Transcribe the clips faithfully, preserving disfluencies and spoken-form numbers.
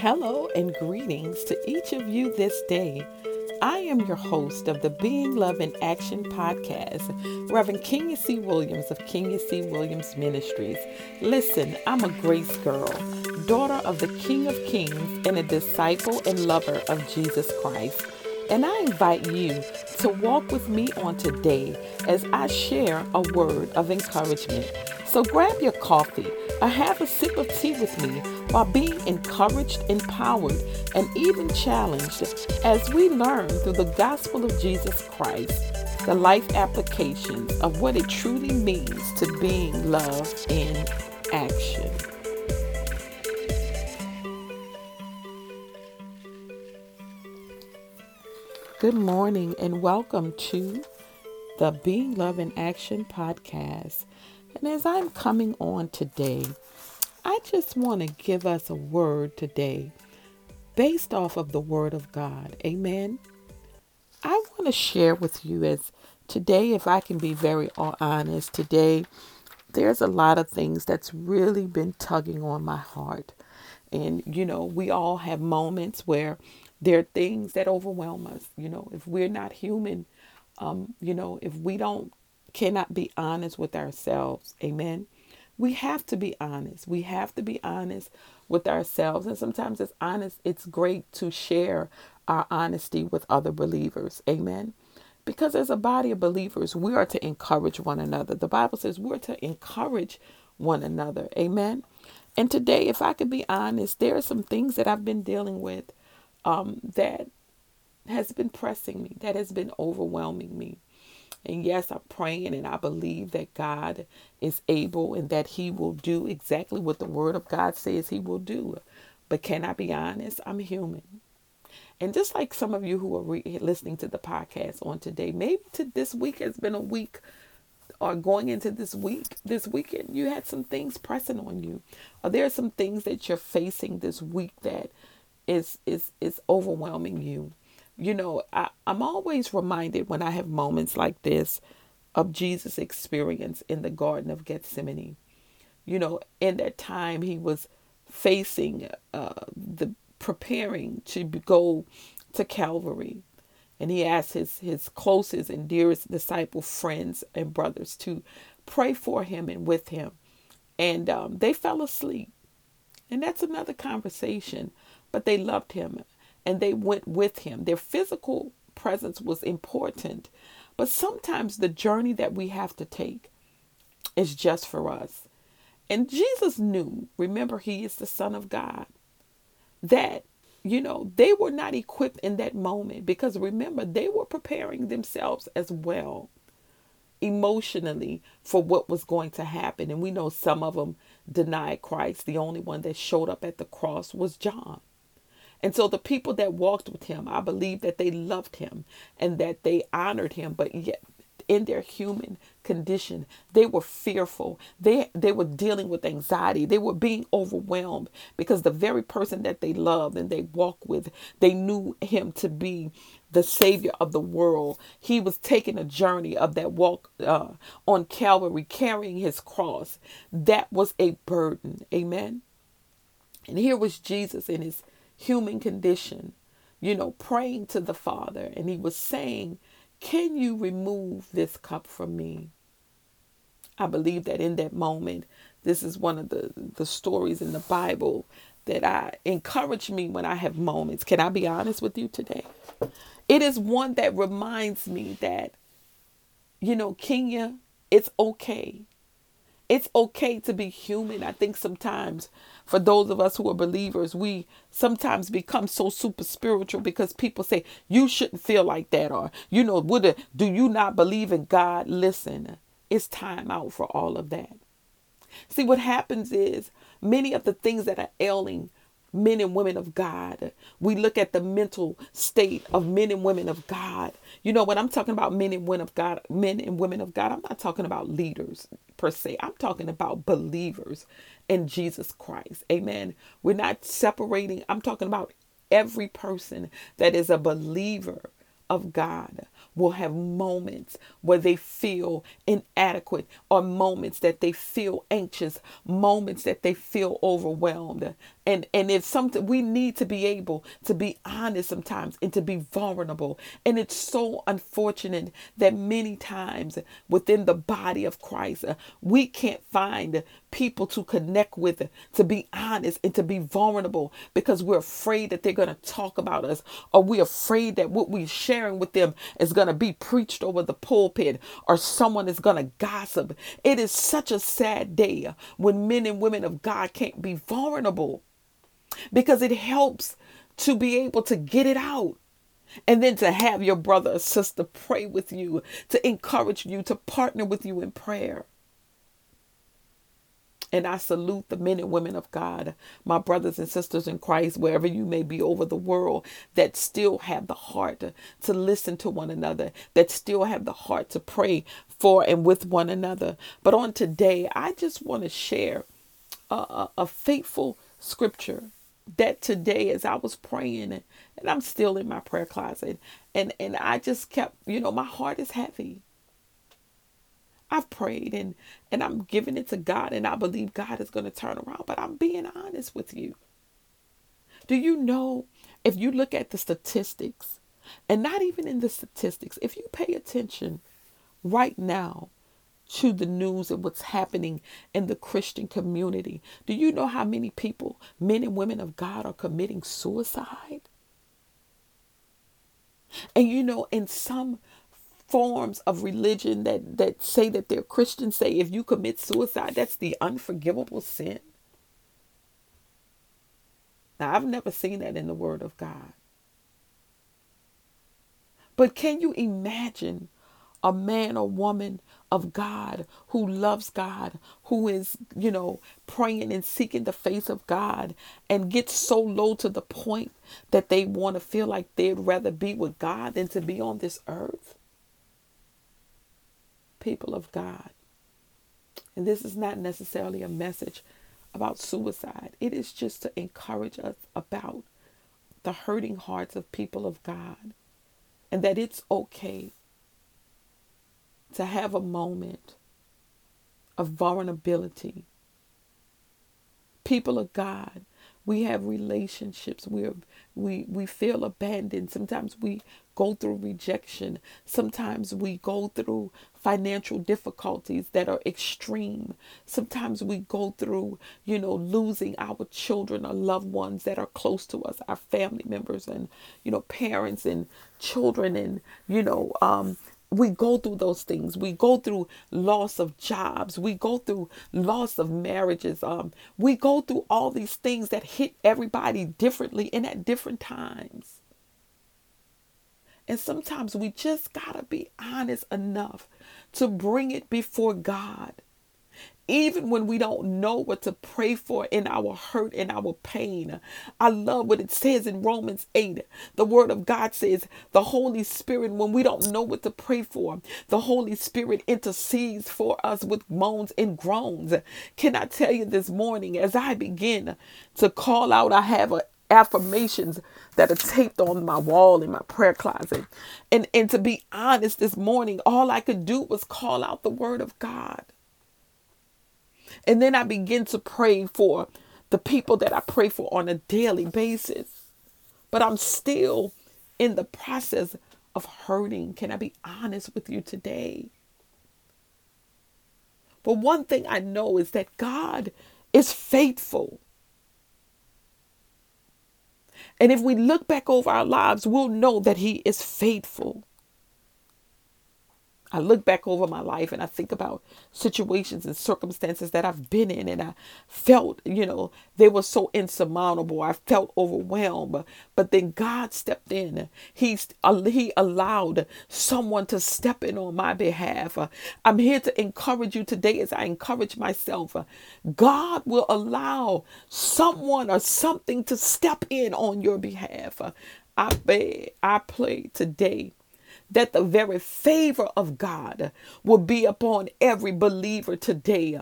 Hello and greetings to each of you this day. I am your host of the Being Love in Action podcast, Reverend King C. Williams of King C. Williams Ministries. Listen, I'm a grace girl, daughter of the King of Kings and a disciple and lover of Jesus Christ. And I invite you to walk with me on today as I share a word of encouragement. So grab your coffee or have a sip of tea with me while being encouraged, empowered, and even challenged as we learn through the gospel of Jesus Christ, the life applications of what it truly means to being love in action. Good morning and welcome to the Being Love in Action podcast. And as I'm coming on today, I just want to give us a word today based off of the Word of God. Amen. I want to share with you as today, if I can be very honest, today there's a lot of things that's really been tugging on my heart. And, you know, we all have moments where there are things that overwhelm us. You know, if we're not human, um, you know, if we don't cannot be honest with ourselves. Amen. We have to be honest. We have to be honest with ourselves. And sometimes it's honest. It's great to share our honesty with other believers. Amen. Because as a body of believers, we are to encourage one another. The Bible says we're to encourage one another. Amen. And today, if I could be honest, there are some things that I've been dealing with um, that has been pressing me, that has been overwhelming me. And yes, I'm praying and I believe that God is able and that he will do exactly what the word of God says he will do. But can I be honest? I'm human. And just like some of you who are re- listening to the podcast on today, maybe to this week has been a week or going into this week, this weekend, you had some things pressing on you. Or there are some things that you're facing this week that is is is overwhelming you. You know, I, I'm always reminded when I have moments like this of Jesus' experience in the Garden of Gethsemane. You know, in that time he was facing uh, the preparing to go to Calvary. And he asked his, his closest and dearest disciple friends and brothers to pray for him and with him. And um, they fell asleep. And that's another conversation. But they loved him. And they went with him. Their physical presence was important. But sometimes the journey that we have to take is just for us. And Jesus knew, remember, he is the Son of God, that, you know, they were not equipped in that moment. Because remember, they were preparing themselves as well, emotionally, for what was going to happen. And we know some of them denied Christ. The only one that showed up at the cross was John. And so the people that walked with him, I believe that they loved him and that they honored him. But yet in their human condition, they were fearful. They they were dealing with anxiety. They were being overwhelmed because the very person that they loved and they walked with, they knew him to be the Savior of the world. He was taking a journey of that walk uh, on Calvary, carrying his cross. That was a burden. Amen. And here was Jesus in his human condition, you know, praying to the Father. And he was saying, can you remove this cup from me? I believe that in that moment, this is one of the, the stories in the Bible that I encourage me when I have moments. Can I be honest with you today? It is one that reminds me that, you know, Kenya, it's okay. It's okay to be human. I think sometimes for those of us who are believers, we sometimes become so super spiritual because people say, you shouldn't feel like that. Or, you know, would it, do you not believe in God? Listen, it's time out for all of that. See, what happens is many of the things that are ailing men and women of God, we look at the mental state of men and women of God. You know, when I'm talking about men and women of God, men and women of God, I'm not talking about leaders per se. I'm talking about believers in Jesus Christ. Amen. We're not separating. I'm talking about every person that is a believer of God will have moments where they feel inadequate, or moments that they feel anxious, moments that they feel overwhelmed. And, and it's something we need to be able to be honest sometimes and to be vulnerable. And it's so unfortunate that many times within the body of Christ, uh, we can't find people to connect with, to be honest and to be vulnerable, because we're afraid that they're going to talk about us, or we're afraid that what we're sharing with them is going to be preached over the pulpit, or someone is going to gossip. It is such a sad day when men and women of God can't be vulnerable, because it helps to be able to get it out. And then to have your brother or sister pray with you, to encourage you, to partner with you in prayer. And I salute the men and women of God, my brothers and sisters in Christ, wherever you may be over the world, that still have the heart to listen to one another, that still have the heart to pray for and with one another. But on today, I just want to share a, a, a faithful scripture that today, as I was praying, and I'm still in my prayer closet, and, and I just kept, you know, my heart is heavy. I've prayed and, and I'm giving it to God, and I believe God is going to turn around, but I'm being honest with you. Do you know, if you look at the statistics, and not even in the statistics, if you pay attention right now to the news and what's happening in the Christian community, do you know how many people, men and women of God, are committing suicide? And you know, in some forms of religion that, that say that they're Christians, say if you commit suicide, that's the unforgivable sin. Now, I've never seen that in the Word of God. But can you imagine a man or woman of God who loves God, who is, you know, praying and seeking the face of God, and gets so low to the point that they want to feel like they'd rather be with God than to be on this earth? People of God. And this is not necessarily a message about suicide. It is just to encourage us about the hurting hearts of people of God, and that it's okay to have a moment of vulnerability. People of God, we have relationships. We are, we we feel abandoned. Sometimes we go through rejection. Sometimes we go through financial difficulties that are extreme. Sometimes we go through, you know, losing our children or loved ones that are close to us, our family members and, you know, parents and children and, you know, um, we go through those things. We go through loss of jobs. We go through loss of marriages. Um, we go through all these things that hit everybody differently and at different times. And sometimes we just gotta be honest enough to bring it before God. Even when we don't know what to pray for in our hurt and our pain. I love what it says in Romans eight. The Word of God says the Holy Spirit, when we don't know what to pray for, the Holy Spirit intercedes for us with moans and groans. Can I tell you this morning, as I begin to call out, I have a affirmations that are taped on my wall in my prayer closet. And, and to be honest this morning, all I could do was call out the Word of God. And then I begin to pray for the people that I pray for on a daily basis. But I'm still in the process of hurting. Can I be honest with you today? But one thing I know is that God is faithful. And if we look back over our lives, we'll know that He is faithful. I look back over my life and I think about situations and circumstances that I've been in, and I felt, you know, they were so insurmountable. I felt overwhelmed, but then God stepped in. He, he allowed someone to step in on my behalf. I'm here to encourage you today as I encourage myself. God will allow someone or something to step in on your behalf. I beg, I pray today that the very favor of God will be upon every believer today.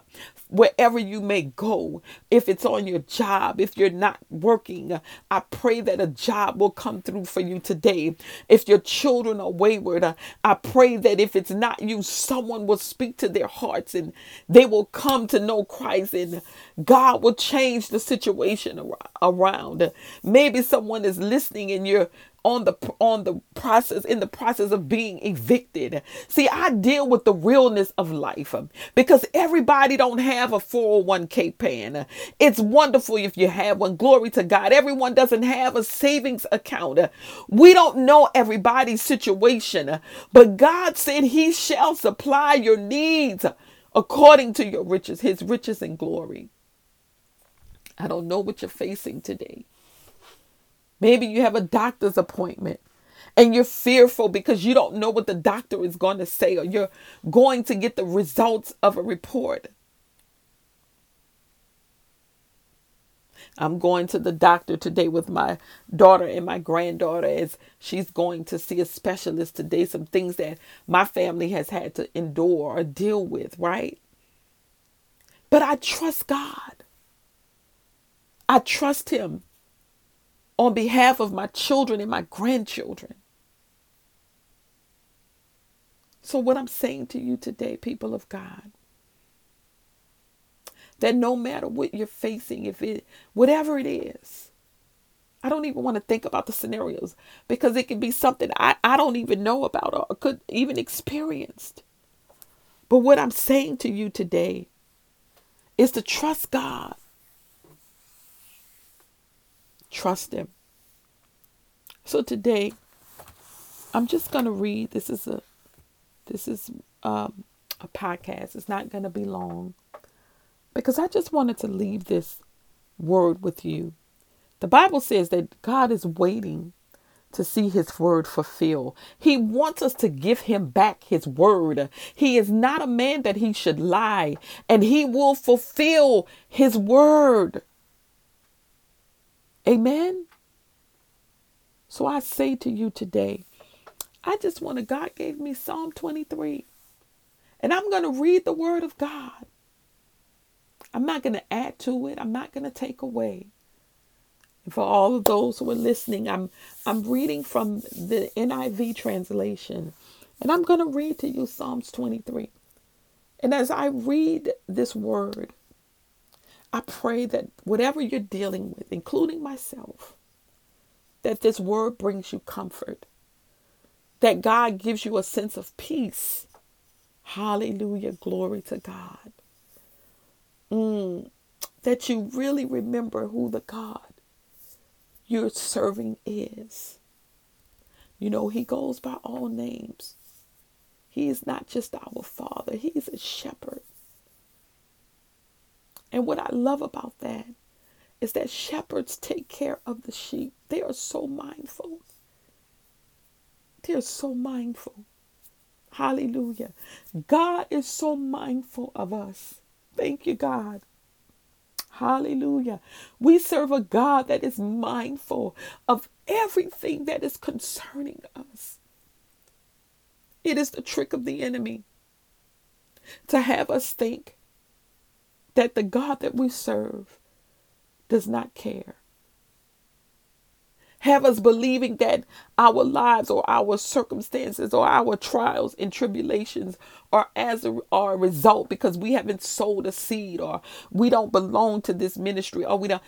wherever you may go, if it's on your job, if you're not working, I pray that a job will come through for you today. If your children are wayward, I pray that if it's not you, someone will speak to their hearts and they will come to know Christ, and God will change the situation around. Maybe someone is listening and you're on the on the process in the process of being evicted. See, I deal with the realness of life, because everybody don't have a four oh one k plan. It's wonderful if you have one. Glory to God. Everyone doesn't have a savings account. We don't know everybody's situation, but God said he shall supply your needs according to your riches, his riches and glory. I don't know what you're facing today. Maybe you have a doctor's appointment and you're fearful because you don't know what the doctor is going to say, or you're going to get the results of a report. I'm going to the doctor today with my daughter and my granddaughter, as she's going to see a specialist today. Some things that my family has had to endure or deal with, right? But I trust God. I trust him on behalf of my children and my grandchildren. So what I'm saying to you today, people of God, that no matter what you're facing, if it, whatever it is, I don't even want to think about the scenarios, because it can be something I, I don't even know about or could even experienced. But what I'm saying to you today is to trust God. Trust him. So today, I'm just going to read. This is a, this is um, a podcast. It's not going to be long, because I just wanted to leave this word with you. The Bible says that God is waiting to see his word fulfilled. He wants us to give him back his word. He is not a man that he should lie, and he will fulfill his word. Amen. So I say to you today, I just want to, God gave me Psalm twenty-three, and I'm going to read the word of God. I'm not going to add to it. I'm not going to take away. And for all of those who are listening, I'm, I'm reading from the N I V translation, and I'm going to read to you Psalms twenty-three. And as I read this word, I pray that whatever you're dealing with, including myself, that this word brings you comfort, that God gives you a sense of peace. Hallelujah. Glory to God. Mm, that you really remember who the God you're serving is. You know, he goes by all names. He is not just our Father. He's a shepherd. And what I love about that is that shepherds take care of the sheep. They are so mindful. They are so mindful. Hallelujah. God is so mindful of us. Thank you, God. Hallelujah. We serve a God that is mindful of everything that is concerning us. It is the trick of the enemy to have us think that the God that we serve does not care. Have us believing that our lives or our circumstances or our trials and tribulations are as a, are a result because we haven't sowed a seed, or we don't belong to this ministry, or we don't.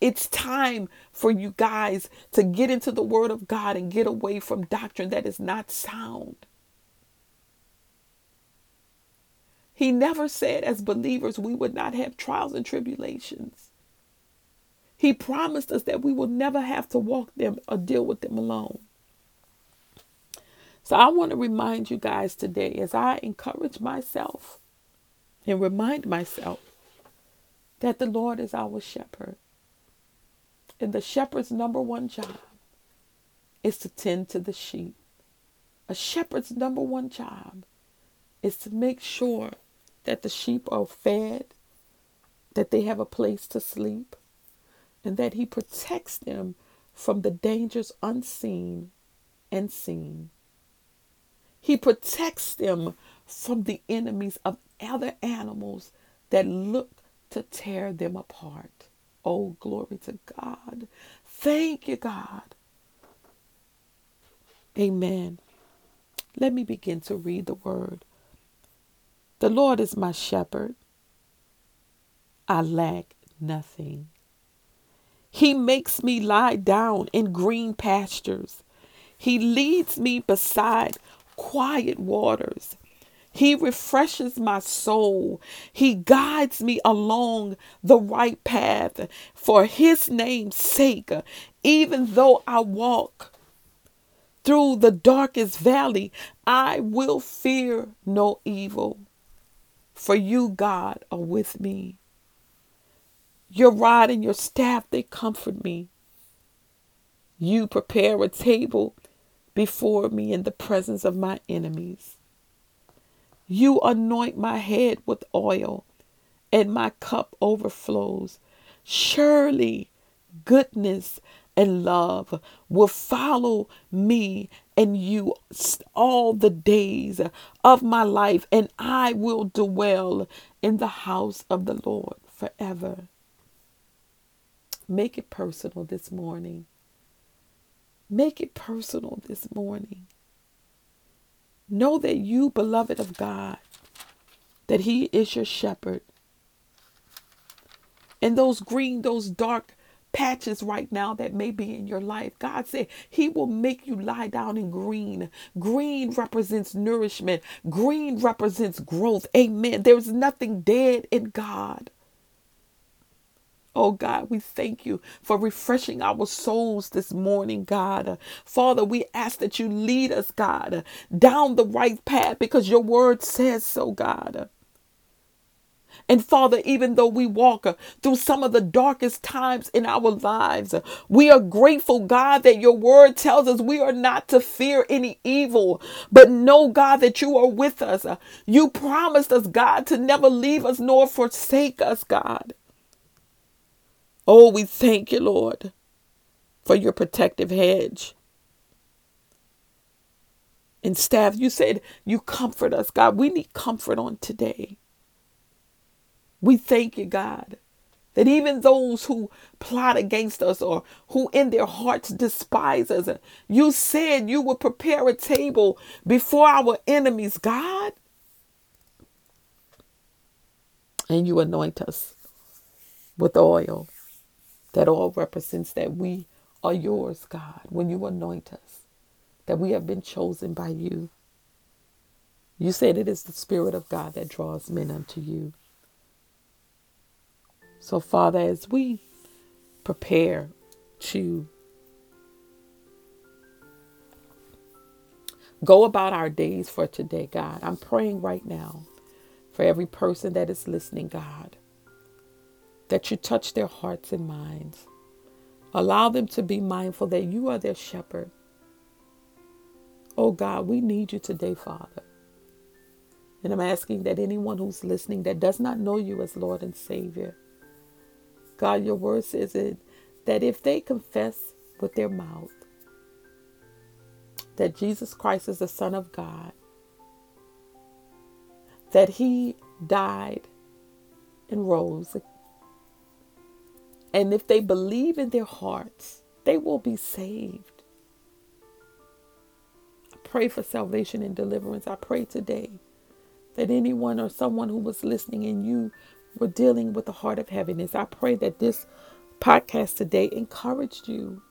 It's time for you guys to get into the word of God and get away from doctrine that is not sound. He never said as believers we would not have trials and tribulations. He promised us that we will never have to walk them or deal with them alone. So I want to remind you guys today, as I encourage myself and remind myself, that the Lord is our shepherd. And the shepherd's number one job is to tend to the sheep. A shepherd's number one job is to make sure that the sheep are fed, that they have a place to sleep, and that he protects them from the dangers unseen and seen. He protects them from the enemies of other animals that look to tear them apart. Oh, glory to God. Thank you, God. Amen. Let me begin to read the word. The Lord is my shepherd. I lack nothing. He makes me lie down in green pastures. He leads me beside quiet waters. He refreshes my soul. He guides me along the right path for his name's sake. Even though I walk through the darkest valley, I will fear no evil. For you, God, are with me. Your rod and your staff, they comfort me. You prepare a table before me in the presence of my enemies. You anoint my head with oil, and my cup overflows. Surely goodness and love will follow me and you all the days of my life, and I will dwell in the house of the Lord forever. Make it personal this morning. Make it personal this morning. Know that you, beloved of God, that he is your shepherd. And those green, those dark patches right now that may be in your life, God said he will make you lie down in green. Green represents nourishment. Green represents growth. Amen. There's nothing dead in God. Oh, God, we thank you for refreshing our souls this morning, God. Father, we ask that you lead us, God, down the right path because your word says so, God. And Father, even though we walk through some of the darkest times in our lives, we are grateful, God, that your word tells us we are not to fear any evil, but know, God, that you are with us. You promised us, God, to never leave us nor forsake us, God. Oh, we thank you, Lord, for your protective hedge. And staff, you said you comfort us, God. We need comfort on today. We thank you, God, that even those who plot against us or who in their hearts despise us, you said you would prepare a table before our enemies, God. And you anoint us with oil. That all represents that we are yours, God, when you anoint us, that we have been chosen by you. You said it is the Spirit of God that draws men unto you. So, Father, as we prepare to go about our days for today, God, I'm praying right now for every person that is listening, God, that you touch their hearts and minds. Allow them to be mindful that you are their shepherd. Oh God, we need you today, Father. And I'm asking that anyone who's listening that does not know you as Lord and Savior, God, your word says it, that if they confess with their mouth that Jesus Christ is the Son of God, that he died and rose again, and if they believe in their hearts, they will be saved. I pray for salvation and deliverance. I pray today that anyone or someone who was listening and you were dealing with the heart of heaviness, I pray that this podcast today encouraged you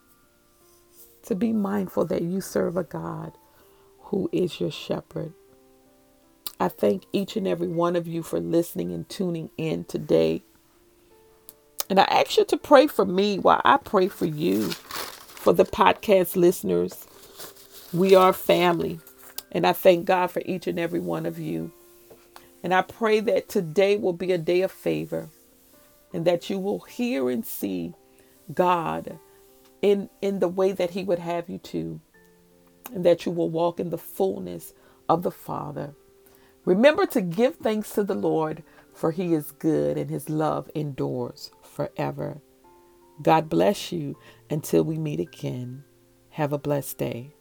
to be mindful that you serve a God who is your shepherd. I thank each and every one of you for listening and tuning in today. And I ask you to pray for me while I pray for you, for the podcast listeners. We are family. And I thank God for each and every one of you. And I pray that today will be a day of favor and that you will hear and see God in, in the way that he would have you to. And that you will walk in the fullness of the Father. Remember to give thanks to the Lord, for he is good and his love endures forever. God bless you until we meet again. Have a blessed day.